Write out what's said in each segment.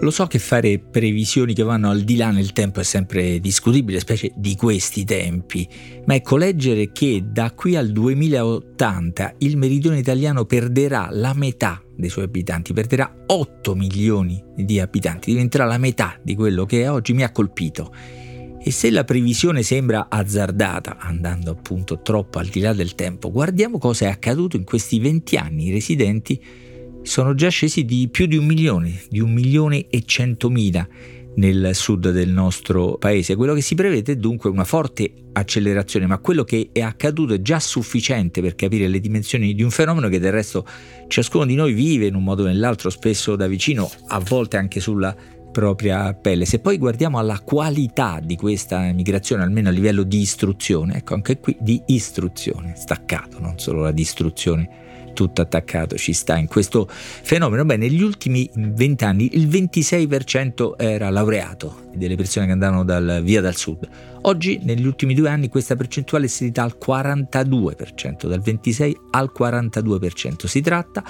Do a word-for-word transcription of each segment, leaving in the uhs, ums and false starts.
Lo so che fare previsioni che vanno al di là nel tempo è sempre discutibile, specie di questi tempi, ma ecco, leggere che da qui al duemilaottanta il meridione italiano perderà la metà dei suoi abitanti, perderà otto milioni di abitanti, diventerà la metà di quello che è oggi, mi ha colpito. E se la previsione sembra azzardata, andando appunto troppo al di là del tempo, guardiamo cosa è accaduto in questi venti anni. I residenti sono già scesi di più di un milione, di un milione e centomila nel sud del nostro paese. Quello che si prevede è dunque una forte accelerazione, ma quello che è accaduto è già sufficiente per capire le dimensioni di un fenomeno che del resto ciascuno di noi vive in un modo o nell'altro, spesso da vicino, a volte anche sulla propria pelle. Se poi guardiamo alla qualità di questa migrazione, almeno a livello di istruzione, ecco, anche qui di istruzione, staccato, non solo la distruzione, tutto attaccato ci sta in questo fenomeno. Beh, negli ultimi vent'anni il ventisei per cento era laureato delle persone che andavano dal, via dal sud. Oggi, negli ultimi due anni, questa percentuale è salita al quarantadue per cento, dal ventisei al quarantadue per cento. Si tratta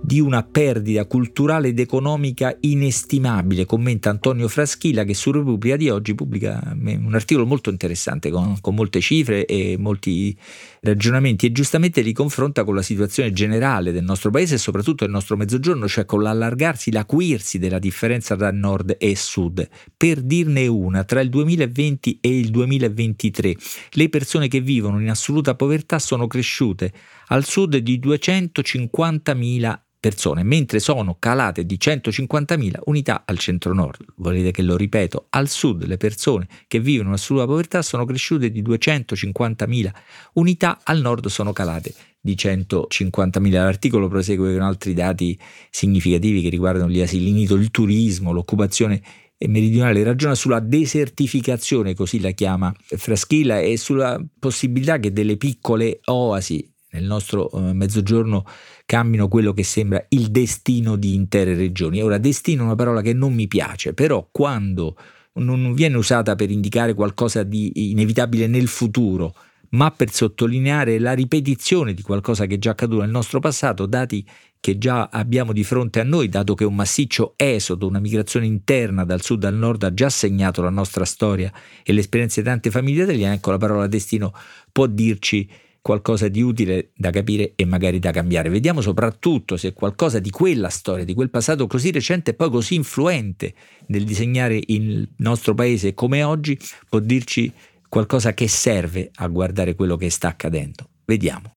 di una perdita culturale ed economica inestimabile, commenta Antonio Fraschila, che su Repubblica di oggi pubblica un articolo molto interessante con, con molte cifre e molti ragionamenti, e giustamente li confronta con la situazione generale del nostro paese e soprattutto del nostro mezzogiorno, cioè con l'allargarsi, l'acuirsi della differenza tra nord e sud. Per dirne una, tra il duemilaventi e il duemilaventitré le persone che vivono in assoluta povertà sono cresciute al sud di duecentocinquantamila persone, mentre sono calate di centocinquantamila unità al centro-nord. Volete che lo ripeto? Al sud le persone che vivono in assoluta povertà sono cresciute di duecentocinquantamila unità, al nord sono calate di centocinquantamila. L'articolo prosegue con altri dati significativi che riguardano gli asili nido, il turismo, l'occupazione meridionale. Ragiona sulla desertificazione, così la chiama Fraschila, e sulla possibilità che delle piccole oasi nel nostro eh, mezzogiorno cammino quello che sembra il destino di intere regioni. Ora, destino è una parola che non mi piace, però quando non viene usata per indicare qualcosa di inevitabile nel futuro, ma per sottolineare la ripetizione di qualcosa che è già accaduto nel nostro passato, dati che già abbiamo di fronte a noi, dato che un massiccio esodo, una migrazione interna dal sud al nord ha già segnato la nostra storia e l'esperienza di tante famiglie italiane, ecco, la parola destino può dirci qualcosa di utile da capire e magari da cambiare. Vediamo soprattutto se qualcosa di quella storia, di quel passato così recente e poi così influente nel disegnare il nostro paese come oggi, può dirci qualcosa che serve a guardare quello che sta accadendo. Vediamo.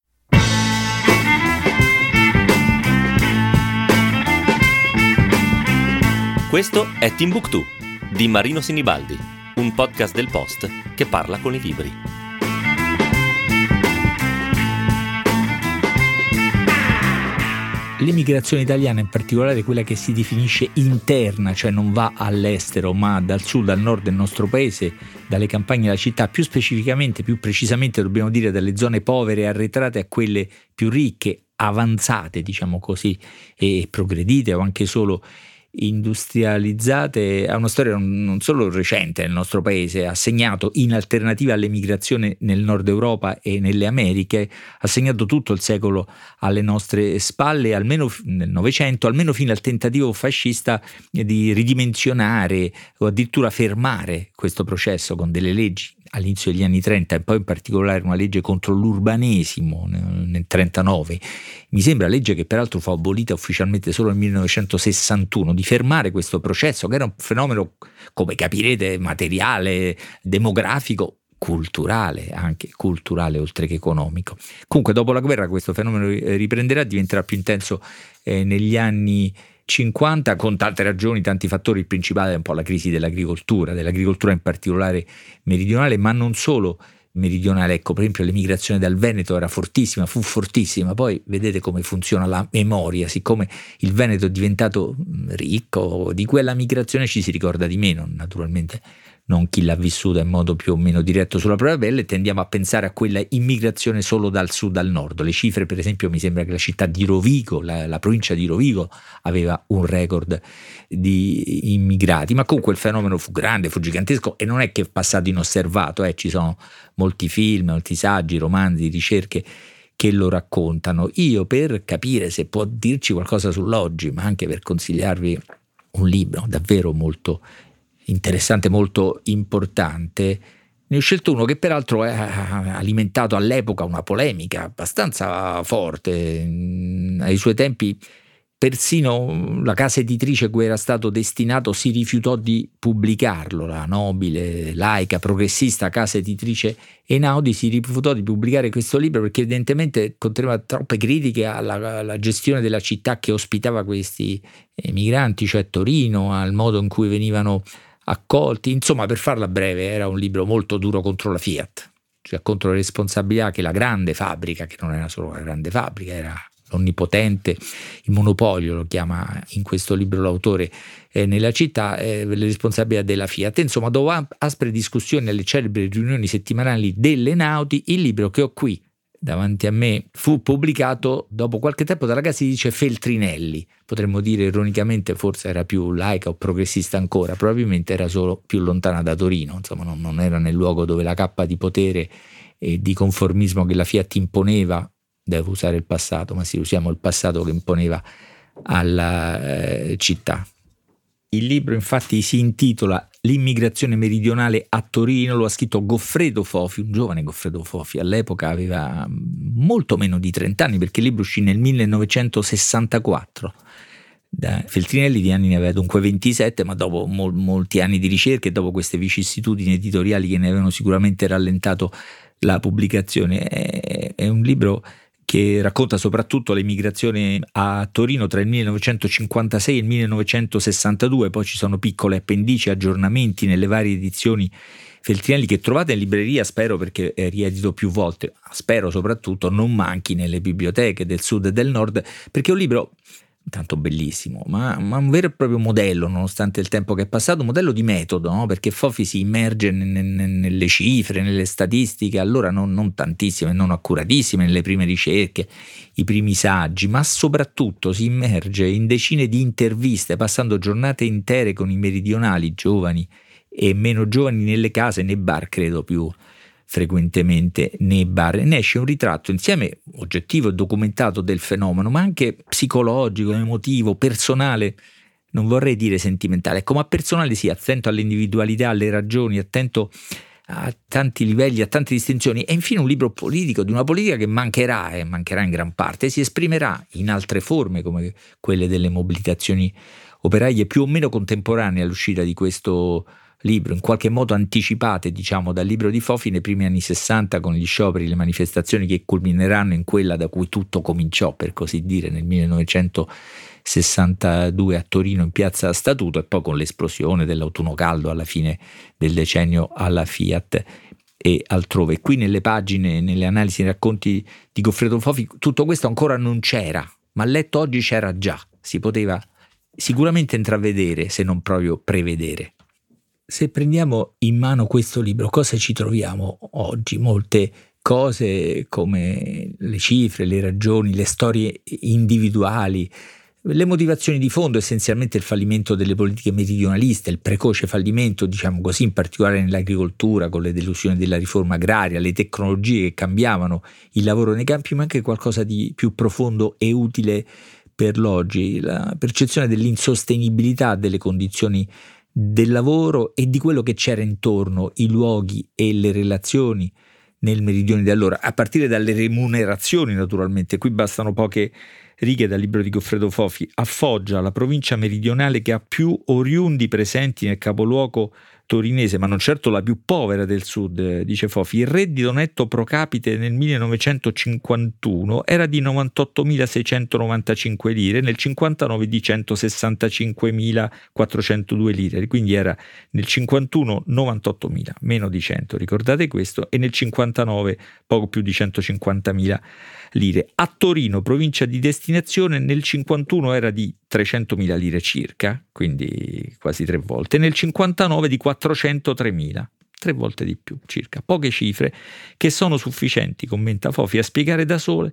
Questo è Timbuktu di Marino Sinibaldi, un podcast del Post che parla con i libri. L'immigrazione italiana, in particolare quella che si definisce interna, cioè non va all'estero ma dal sud al nord del nostro paese, dalle campagne alla città, più specificamente, più precisamente dobbiamo dire dalle zone povere e arretrate a quelle più ricche, avanzate diciamo così, e progredite o anche solo industrializzate, ha una storia non solo recente nel nostro paese, ha segnato, in alternativa all'emigrazione nel nord Europa e nelle Americhe, ha segnato tutto il secolo alle nostre spalle, almeno nel Novecento, almeno fino al tentativo fascista di ridimensionare o addirittura fermare questo processo con delle leggi all'inizio degli anni trenta, e poi in particolare una legge contro l'urbanesimo nel trentanove, mi sembra, legge che peraltro fu abolita ufficialmente solo nel millenovecentosessantuno, di fermare questo processo che era un fenomeno, come capirete, materiale, demografico, culturale, anche culturale oltre che economico. Comunque dopo la guerra questo fenomeno riprenderà, diventerà più intenso eh, negli anni cinquanta, con tante ragioni, tanti fattori. Il principale è un po' la crisi dell'agricoltura, dell'agricoltura in particolare meridionale, ma non solo meridionale. Ecco, per esempio l'emigrazione dal Veneto era fortissima, fu fortissima, poi vedete come funziona la memoria, siccome il Veneto è diventato ricco, di quella migrazione ci si ricorda di meno, naturalmente non chi l'ha vissuta in modo più o meno diretto sulla propria pelle, tendiamo a pensare a quella immigrazione solo dal sud al nord. Le cifre, per esempio, mi sembra che la città di Rovigo, la, la provincia di Rovigo, aveva un record di immigrati, ma comunque il fenomeno fu grande, fu gigantesco e non è che è passato inosservato, eh. Ci sono molti film, molti saggi, romanzi, ricerche che lo raccontano. Io, per capire se può dirci qualcosa sull'oggi, ma anche per consigliarvi un libro davvero molto interessante, molto importante. Ne ho scelto uno che peraltro ha alimentato all'epoca una polemica abbastanza forte. Ai suoi tempi persino la casa editrice a cui era stato destinato si rifiutò di pubblicarlo. La nobile, laica, progressista casa editrice Einaudi si rifiutò di pubblicare questo libro perché evidentemente conteneva troppe critiche alla, alla gestione della città che ospitava questi migranti, cioè Torino, al modo in cui venivano accolti. Insomma, per farla breve, era un libro molto duro contro la Fiat, cioè contro le responsabilità che la grande fabbrica, che non era solo una grande fabbrica, era l'onnipotente, il monopolio lo chiama in questo libro l'autore, eh, nella città, eh, le responsabilità della Fiat. Insomma, dopo aspre discussioni alle celebri riunioni settimanali delle Einaudi, il libro che ho qui davanti a me fu pubblicato dopo qualche tempo dalla casa editrice Feltrinelli. Potremmo dire ironicamente forse era più laica o progressista ancora, probabilmente era solo più lontana da Torino, insomma non, non era nel luogo dove la cappa di potere e di conformismo che la Fiat imponeva, devo usare il passato, ma sì, usiamo il passato, che imponeva alla eh, città. Il libro infatti si intitola L'immigrazione meridionale a Torino, lo ha scritto Goffredo Fofi, un giovane Goffredo Fofi, all'epoca aveva molto meno di trenta anni perché il libro uscì nel millenovecentosessantaquattro. Da Feltrinelli di anni ne aveva dunque ventisette, ma dopo mol- molti anni di ricerche e dopo queste vicissitudini editoriali che ne avevano sicuramente rallentato la pubblicazione, è, è un libro che racconta soprattutto l'emigrazione a Torino tra il millenovecentocinquantasei e il millenovecentosessantadue, poi ci sono piccole appendici, aggiornamenti nelle varie edizioni Feltrinelli che trovate in libreria, spero, perché è riedito più volte, spero soprattutto non manchi nelle biblioteche del sud e del nord, perché è un libro tanto bellissimo, ma, ma un vero e proprio modello, nonostante il tempo che è passato, un modello di metodo, no? Perché Fofi si immerge ne, ne, nelle cifre, nelle statistiche, allora non, non tantissime, non accuratissime, nelle prime ricerche, i primi saggi, ma soprattutto si immerge in decine di interviste, passando giornate intere con i meridionali, giovani e meno giovani, nelle case, nei bar, credo più frequentemente nei bar. Ne esce un ritratto insieme oggettivo e documentato del fenomeno, ma anche psicologico, emotivo, personale, non vorrei dire sentimentale, ecco, ma personale sì, attento all'individualità, alle ragioni, attento a tanti livelli, a tante distinzioni. E infine un libro politico, di una politica che mancherà e eh, mancherà in gran parte, si esprimerà in altre forme come quelle delle mobilitazioni operaie più o meno contemporanee all'uscita di questo libro, in qualche modo anticipate, diciamo, dal libro di Fofi nei primi anni sessanta con gli scioperi, le manifestazioni che culmineranno in quella da cui tutto cominciò, per così dire, nel millenovecentosessantadue a Torino in piazza Statuto, e poi con l'esplosione dell'autunno caldo alla fine del decennio alla Fiat e altrove. Qui nelle pagine, nelle analisi, nei racconti di Goffredo Fofi tutto questo ancora non c'era, ma letto oggi c'era già, si poteva sicuramente intravedere, se non proprio prevedere. Se prendiamo in mano questo libro, cosa ci troviamo oggi? Molte cose come le cifre, le ragioni, le storie individuali, le motivazioni di fondo, essenzialmente il fallimento delle politiche meridionaliste, il precoce fallimento, diciamo così, in particolare nell'agricoltura, con le delusioni della riforma agraria, le tecnologie che cambiavano il lavoro nei campi, ma anche qualcosa di più profondo e utile per l'oggi, la percezione dell'insostenibilità delle condizioni del lavoro e di quello che c'era intorno, i luoghi e le relazioni nel meridione di allora, a partire dalle remunerazioni naturalmente. Qui bastano poche righe dal libro di Goffredo Fofi. A Foggia, la provincia meridionale che ha più oriundi presenti nel capoluogo torinese, ma non certo la più povera del sud, dice Fofi, il reddito netto pro capite nel millenovecentocinquantuno era di novantottomilaseicentonovantacinque lire, nel cinquantanove di centosessantacinquemilaquattrocentodue lire, quindi era nel cinquantuno novantottomila, meno di cento, ricordate questo, e nel cinquantanove poco più di centocinquantamila lire. A Torino, provincia di destinazione, nel cinquantuno era di trecentomila lire circa, quindi quasi tre volte, nel cinquantanove di quattrocentotremila, tre volte di più circa. Poche cifre che sono sufficienti, commenta Fofi, a spiegare da sole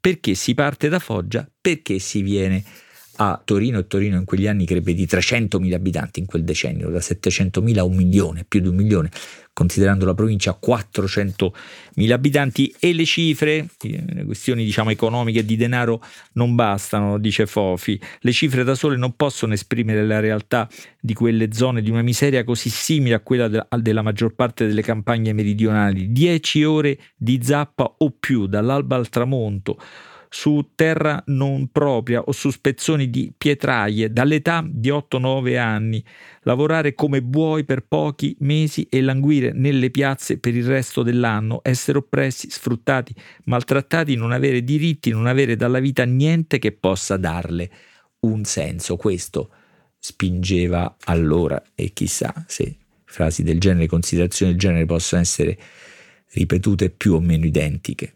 perché si parte da Foggia, perché si viene a Torino, Torino in quegli anni crebbe di trecentomila abitanti in quel decennio, da settecentomila a un milione, più di un milione, considerando la provincia quattrocentomila abitanti, e le cifre, le questioni diciamo economiche di denaro non bastano, dice Fofi, le cifre da sole non possono esprimere la realtà di quelle zone di una miseria così simile a quella de- della maggior parte delle campagne meridionali, dieci ore di zappa o più dall'alba al tramonto, su terra non propria o su spezzoni di pietraie, dall'età di otto nove anni, lavorare come buoi per pochi mesi e languire nelle piazze per il resto dell'anno, essere oppressi, sfruttati, maltrattati, non avere diritti, non avere dalla vita niente che possa darle un senso. Questo spingeva allora, e chissà se frasi del genere, considerazioni del genere possono essere ripetute più o meno identiche.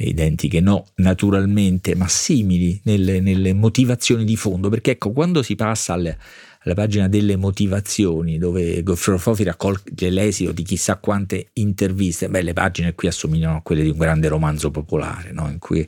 Identiche no, naturalmente, ma simili nelle, nelle motivazioni di fondo, perché ecco, quando si passa alle, alla pagina delle motivazioni, dove Goffredo Fofi raccoglie l'esito di chissà quante interviste, beh, le pagine qui assomigliano a quelle di un grande romanzo popolare, no? In cui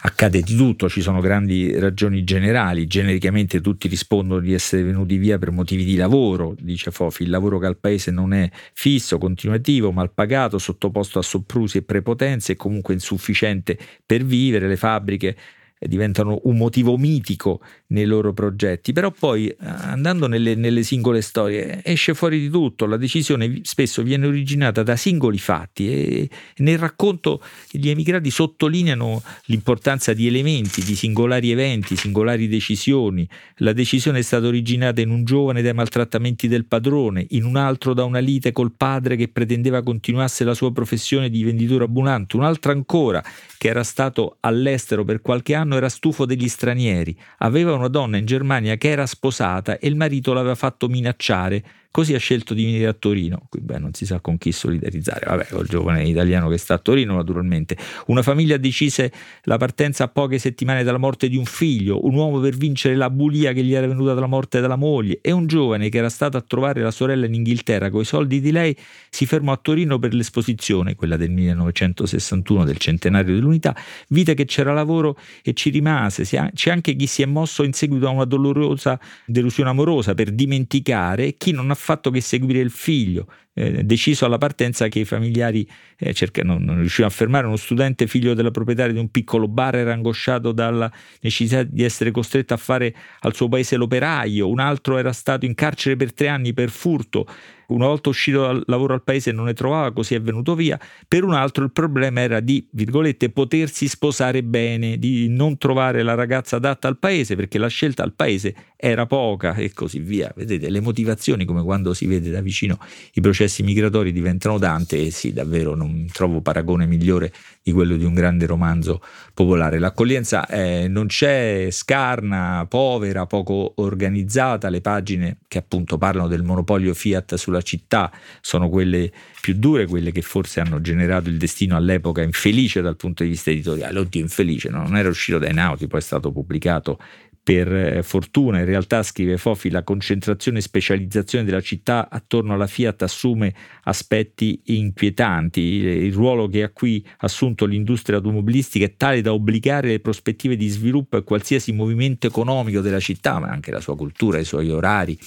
accade di tutto, ci sono grandi ragioni generali, genericamente tutti rispondono di essere venuti via per motivi di lavoro, dice Fofi, il lavoro che al paese non è fisso, continuativo, mal pagato, sottoposto a soprusi e prepotenze e comunque insufficiente per vivere, le fabbriche diventano un motivo mitico nei loro progetti, però poi andando nelle, nelle singole storie esce fuori di tutto, la decisione spesso viene originata da singoli fatti e nel racconto gli emigrati sottolineano l'importanza di elementi, di singolari eventi, singolari decisioni, la decisione è stata originata in un giovane dai maltrattamenti del padrone, in un altro da una lite col padre che pretendeva continuasse la sua professione di venditore ambulante, un'altra ancora che era stato all'estero per qualche anno, era stufo degli stranieri, aveva una donna in Germania che era sposata e il marito l'aveva fatto minacciare, così ha scelto di venire a Torino. Qui beh, non si sa con chi solidarizzare, vabbè, col giovane italiano che sta a Torino naturalmente. Una famiglia decise la partenza a poche settimane dalla morte di un figlio, un uomo per vincere la bulia che gli era venuta dalla morte della moglie e un giovane che era stato a trovare la sorella in Inghilterra coi soldi di lei si fermò a Torino per l'esposizione, quella del millenovecentosessantuno del centenario dell'Unità, vide che c'era lavoro e ci rimase. C'è anche chi si è mosso in seguito a una dolorosa delusione amorosa per dimenticare, chi non ha fatto che seguire il figlio, eh, deciso alla partenza che i familiari eh, cercano, non riuscivano a fermare. Uno studente figlio della proprietaria di un piccolo bar era angosciato dalla necessità di essere costretto a fare al suo paese l'operaio, un altro era stato in carcere per tre anni per furto, una volta uscito dal lavoro al paese non ne trovava, così è venuto via. Per un altro il problema era di, virgolette, potersi sposare bene, di non trovare la ragazza adatta al paese perché la scelta al paese era poca, e così via. Vedete, le motivazioni, come quando si vede da vicino i processi migratori, diventano tante e sì, davvero non trovo paragone migliore di quello di un grande romanzo popolare. L'accoglienza eh, non c'è, scarna, povera, poco organizzata. Le pagine che appunto parlano del monopolio Fiat sulla città sono quelle più dure, quelle che forse hanno generato il destino all'epoca infelice dal punto di vista editoriale. Oddio, infelice, no? Non era uscito da Einaudi, poi è stato pubblicato per fortuna. In realtà, scrive Fofi, la concentrazione e specializzazione della città attorno alla Fiat assume aspetti inquietanti. Il ruolo che ha qui assunto l'industria automobilistica è tale da obbligare le prospettive di sviluppo a qualsiasi movimento economico della città, ma anche la sua cultura, i suoi orari,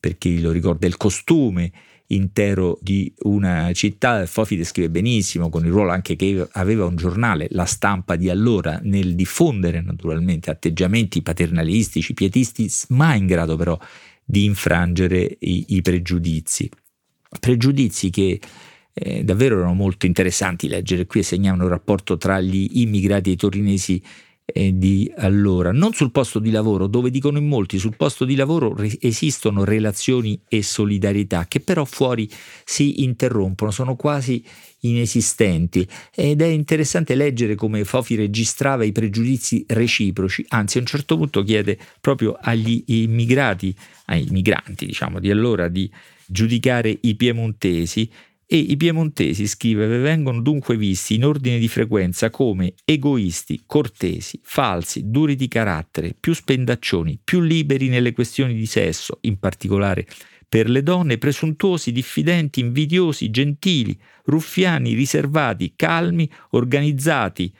per chi lo ricorda, il costume intero di una città. Fofi descrive benissimo, con il ruolo anche che aveva un giornale, La Stampa di allora, nel diffondere naturalmente atteggiamenti paternalistici, pietisti, mai in grado però di infrangere i, i pregiudizi. Pregiudizi che eh, davvero erano molto interessanti leggere qui e segnavano il rapporto tra gli immigrati e i torinesi E di allora, non sul posto di lavoro, dove dicono in molti sul posto di lavoro re- esistono relazioni e solidarietà che però fuori si interrompono, sono quasi inesistenti, ed è interessante leggere come Fofi registrava i pregiudizi reciproci, anzi a un certo punto chiede proprio agli immigrati, ai migranti diciamo di allora, di giudicare i piemontesi. E i piemontesi, scrive, vengono dunque visti in ordine di frequenza come egoisti, cortesi, falsi, duri di carattere, più spendaccioni, più liberi nelle questioni di sesso, in particolare per le donne, presuntuosi, diffidenti, invidiosi, gentili, ruffiani, riservati, calmi, organizzati,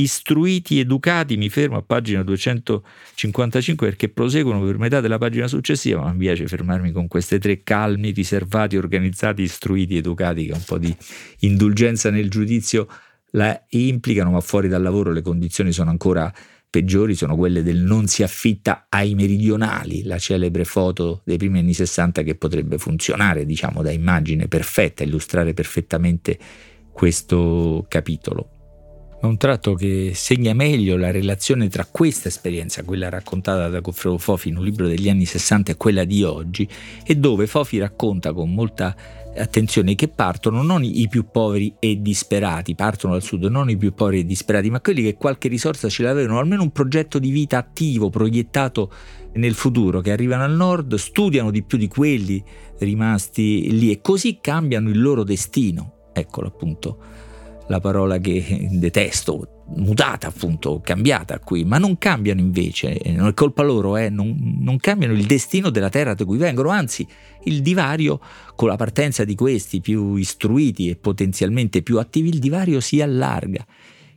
istruiti, educati, mi fermo a pagina duecentocinquantacinque perché proseguono per metà della pagina successiva, ma mi piace fermarmi con queste tre: calmi, riservati, organizzati, istruiti, educati, che un po' di indulgenza nel giudizio la implicano, ma fuori dal lavoro le condizioni sono ancora peggiori, sono quelle del non si affitta ai meridionali, la celebre foto dei primi anni sessanta che potrebbe funzionare, diciamo, da immagine perfetta, illustrare perfettamente questo capitolo. Ma un tratto che segna meglio la relazione tra questa esperienza, quella raccontata da Goffredo Fofi in un libro degli anni sessanta, e quella di oggi, e dove Fofi racconta con molta attenzione che partono non i più poveri e disperati, partono dal sud, non i più poveri e disperati, ma quelli che qualche risorsa ce l'avevano, almeno un progetto di vita attivo, proiettato nel futuro, che arrivano al nord, studiano di più di quelli rimasti lì e così cambiano il loro destino. Eccolo appunto la parola che detesto, mutata appunto, cambiata qui, ma non cambiano invece, non è colpa loro, eh, non, non cambiano il destino della terra da cui vengono, anzi il divario con la partenza di questi più istruiti e potenzialmente più attivi, il divario si allarga,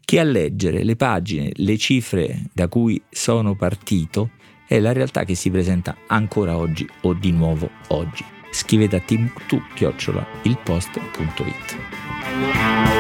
che a leggere le pagine, le cifre da cui sono partito è la realtà che si presenta ancora oggi o di nuovo oggi. Scrivete a timbuktu chiocciola il post punto it.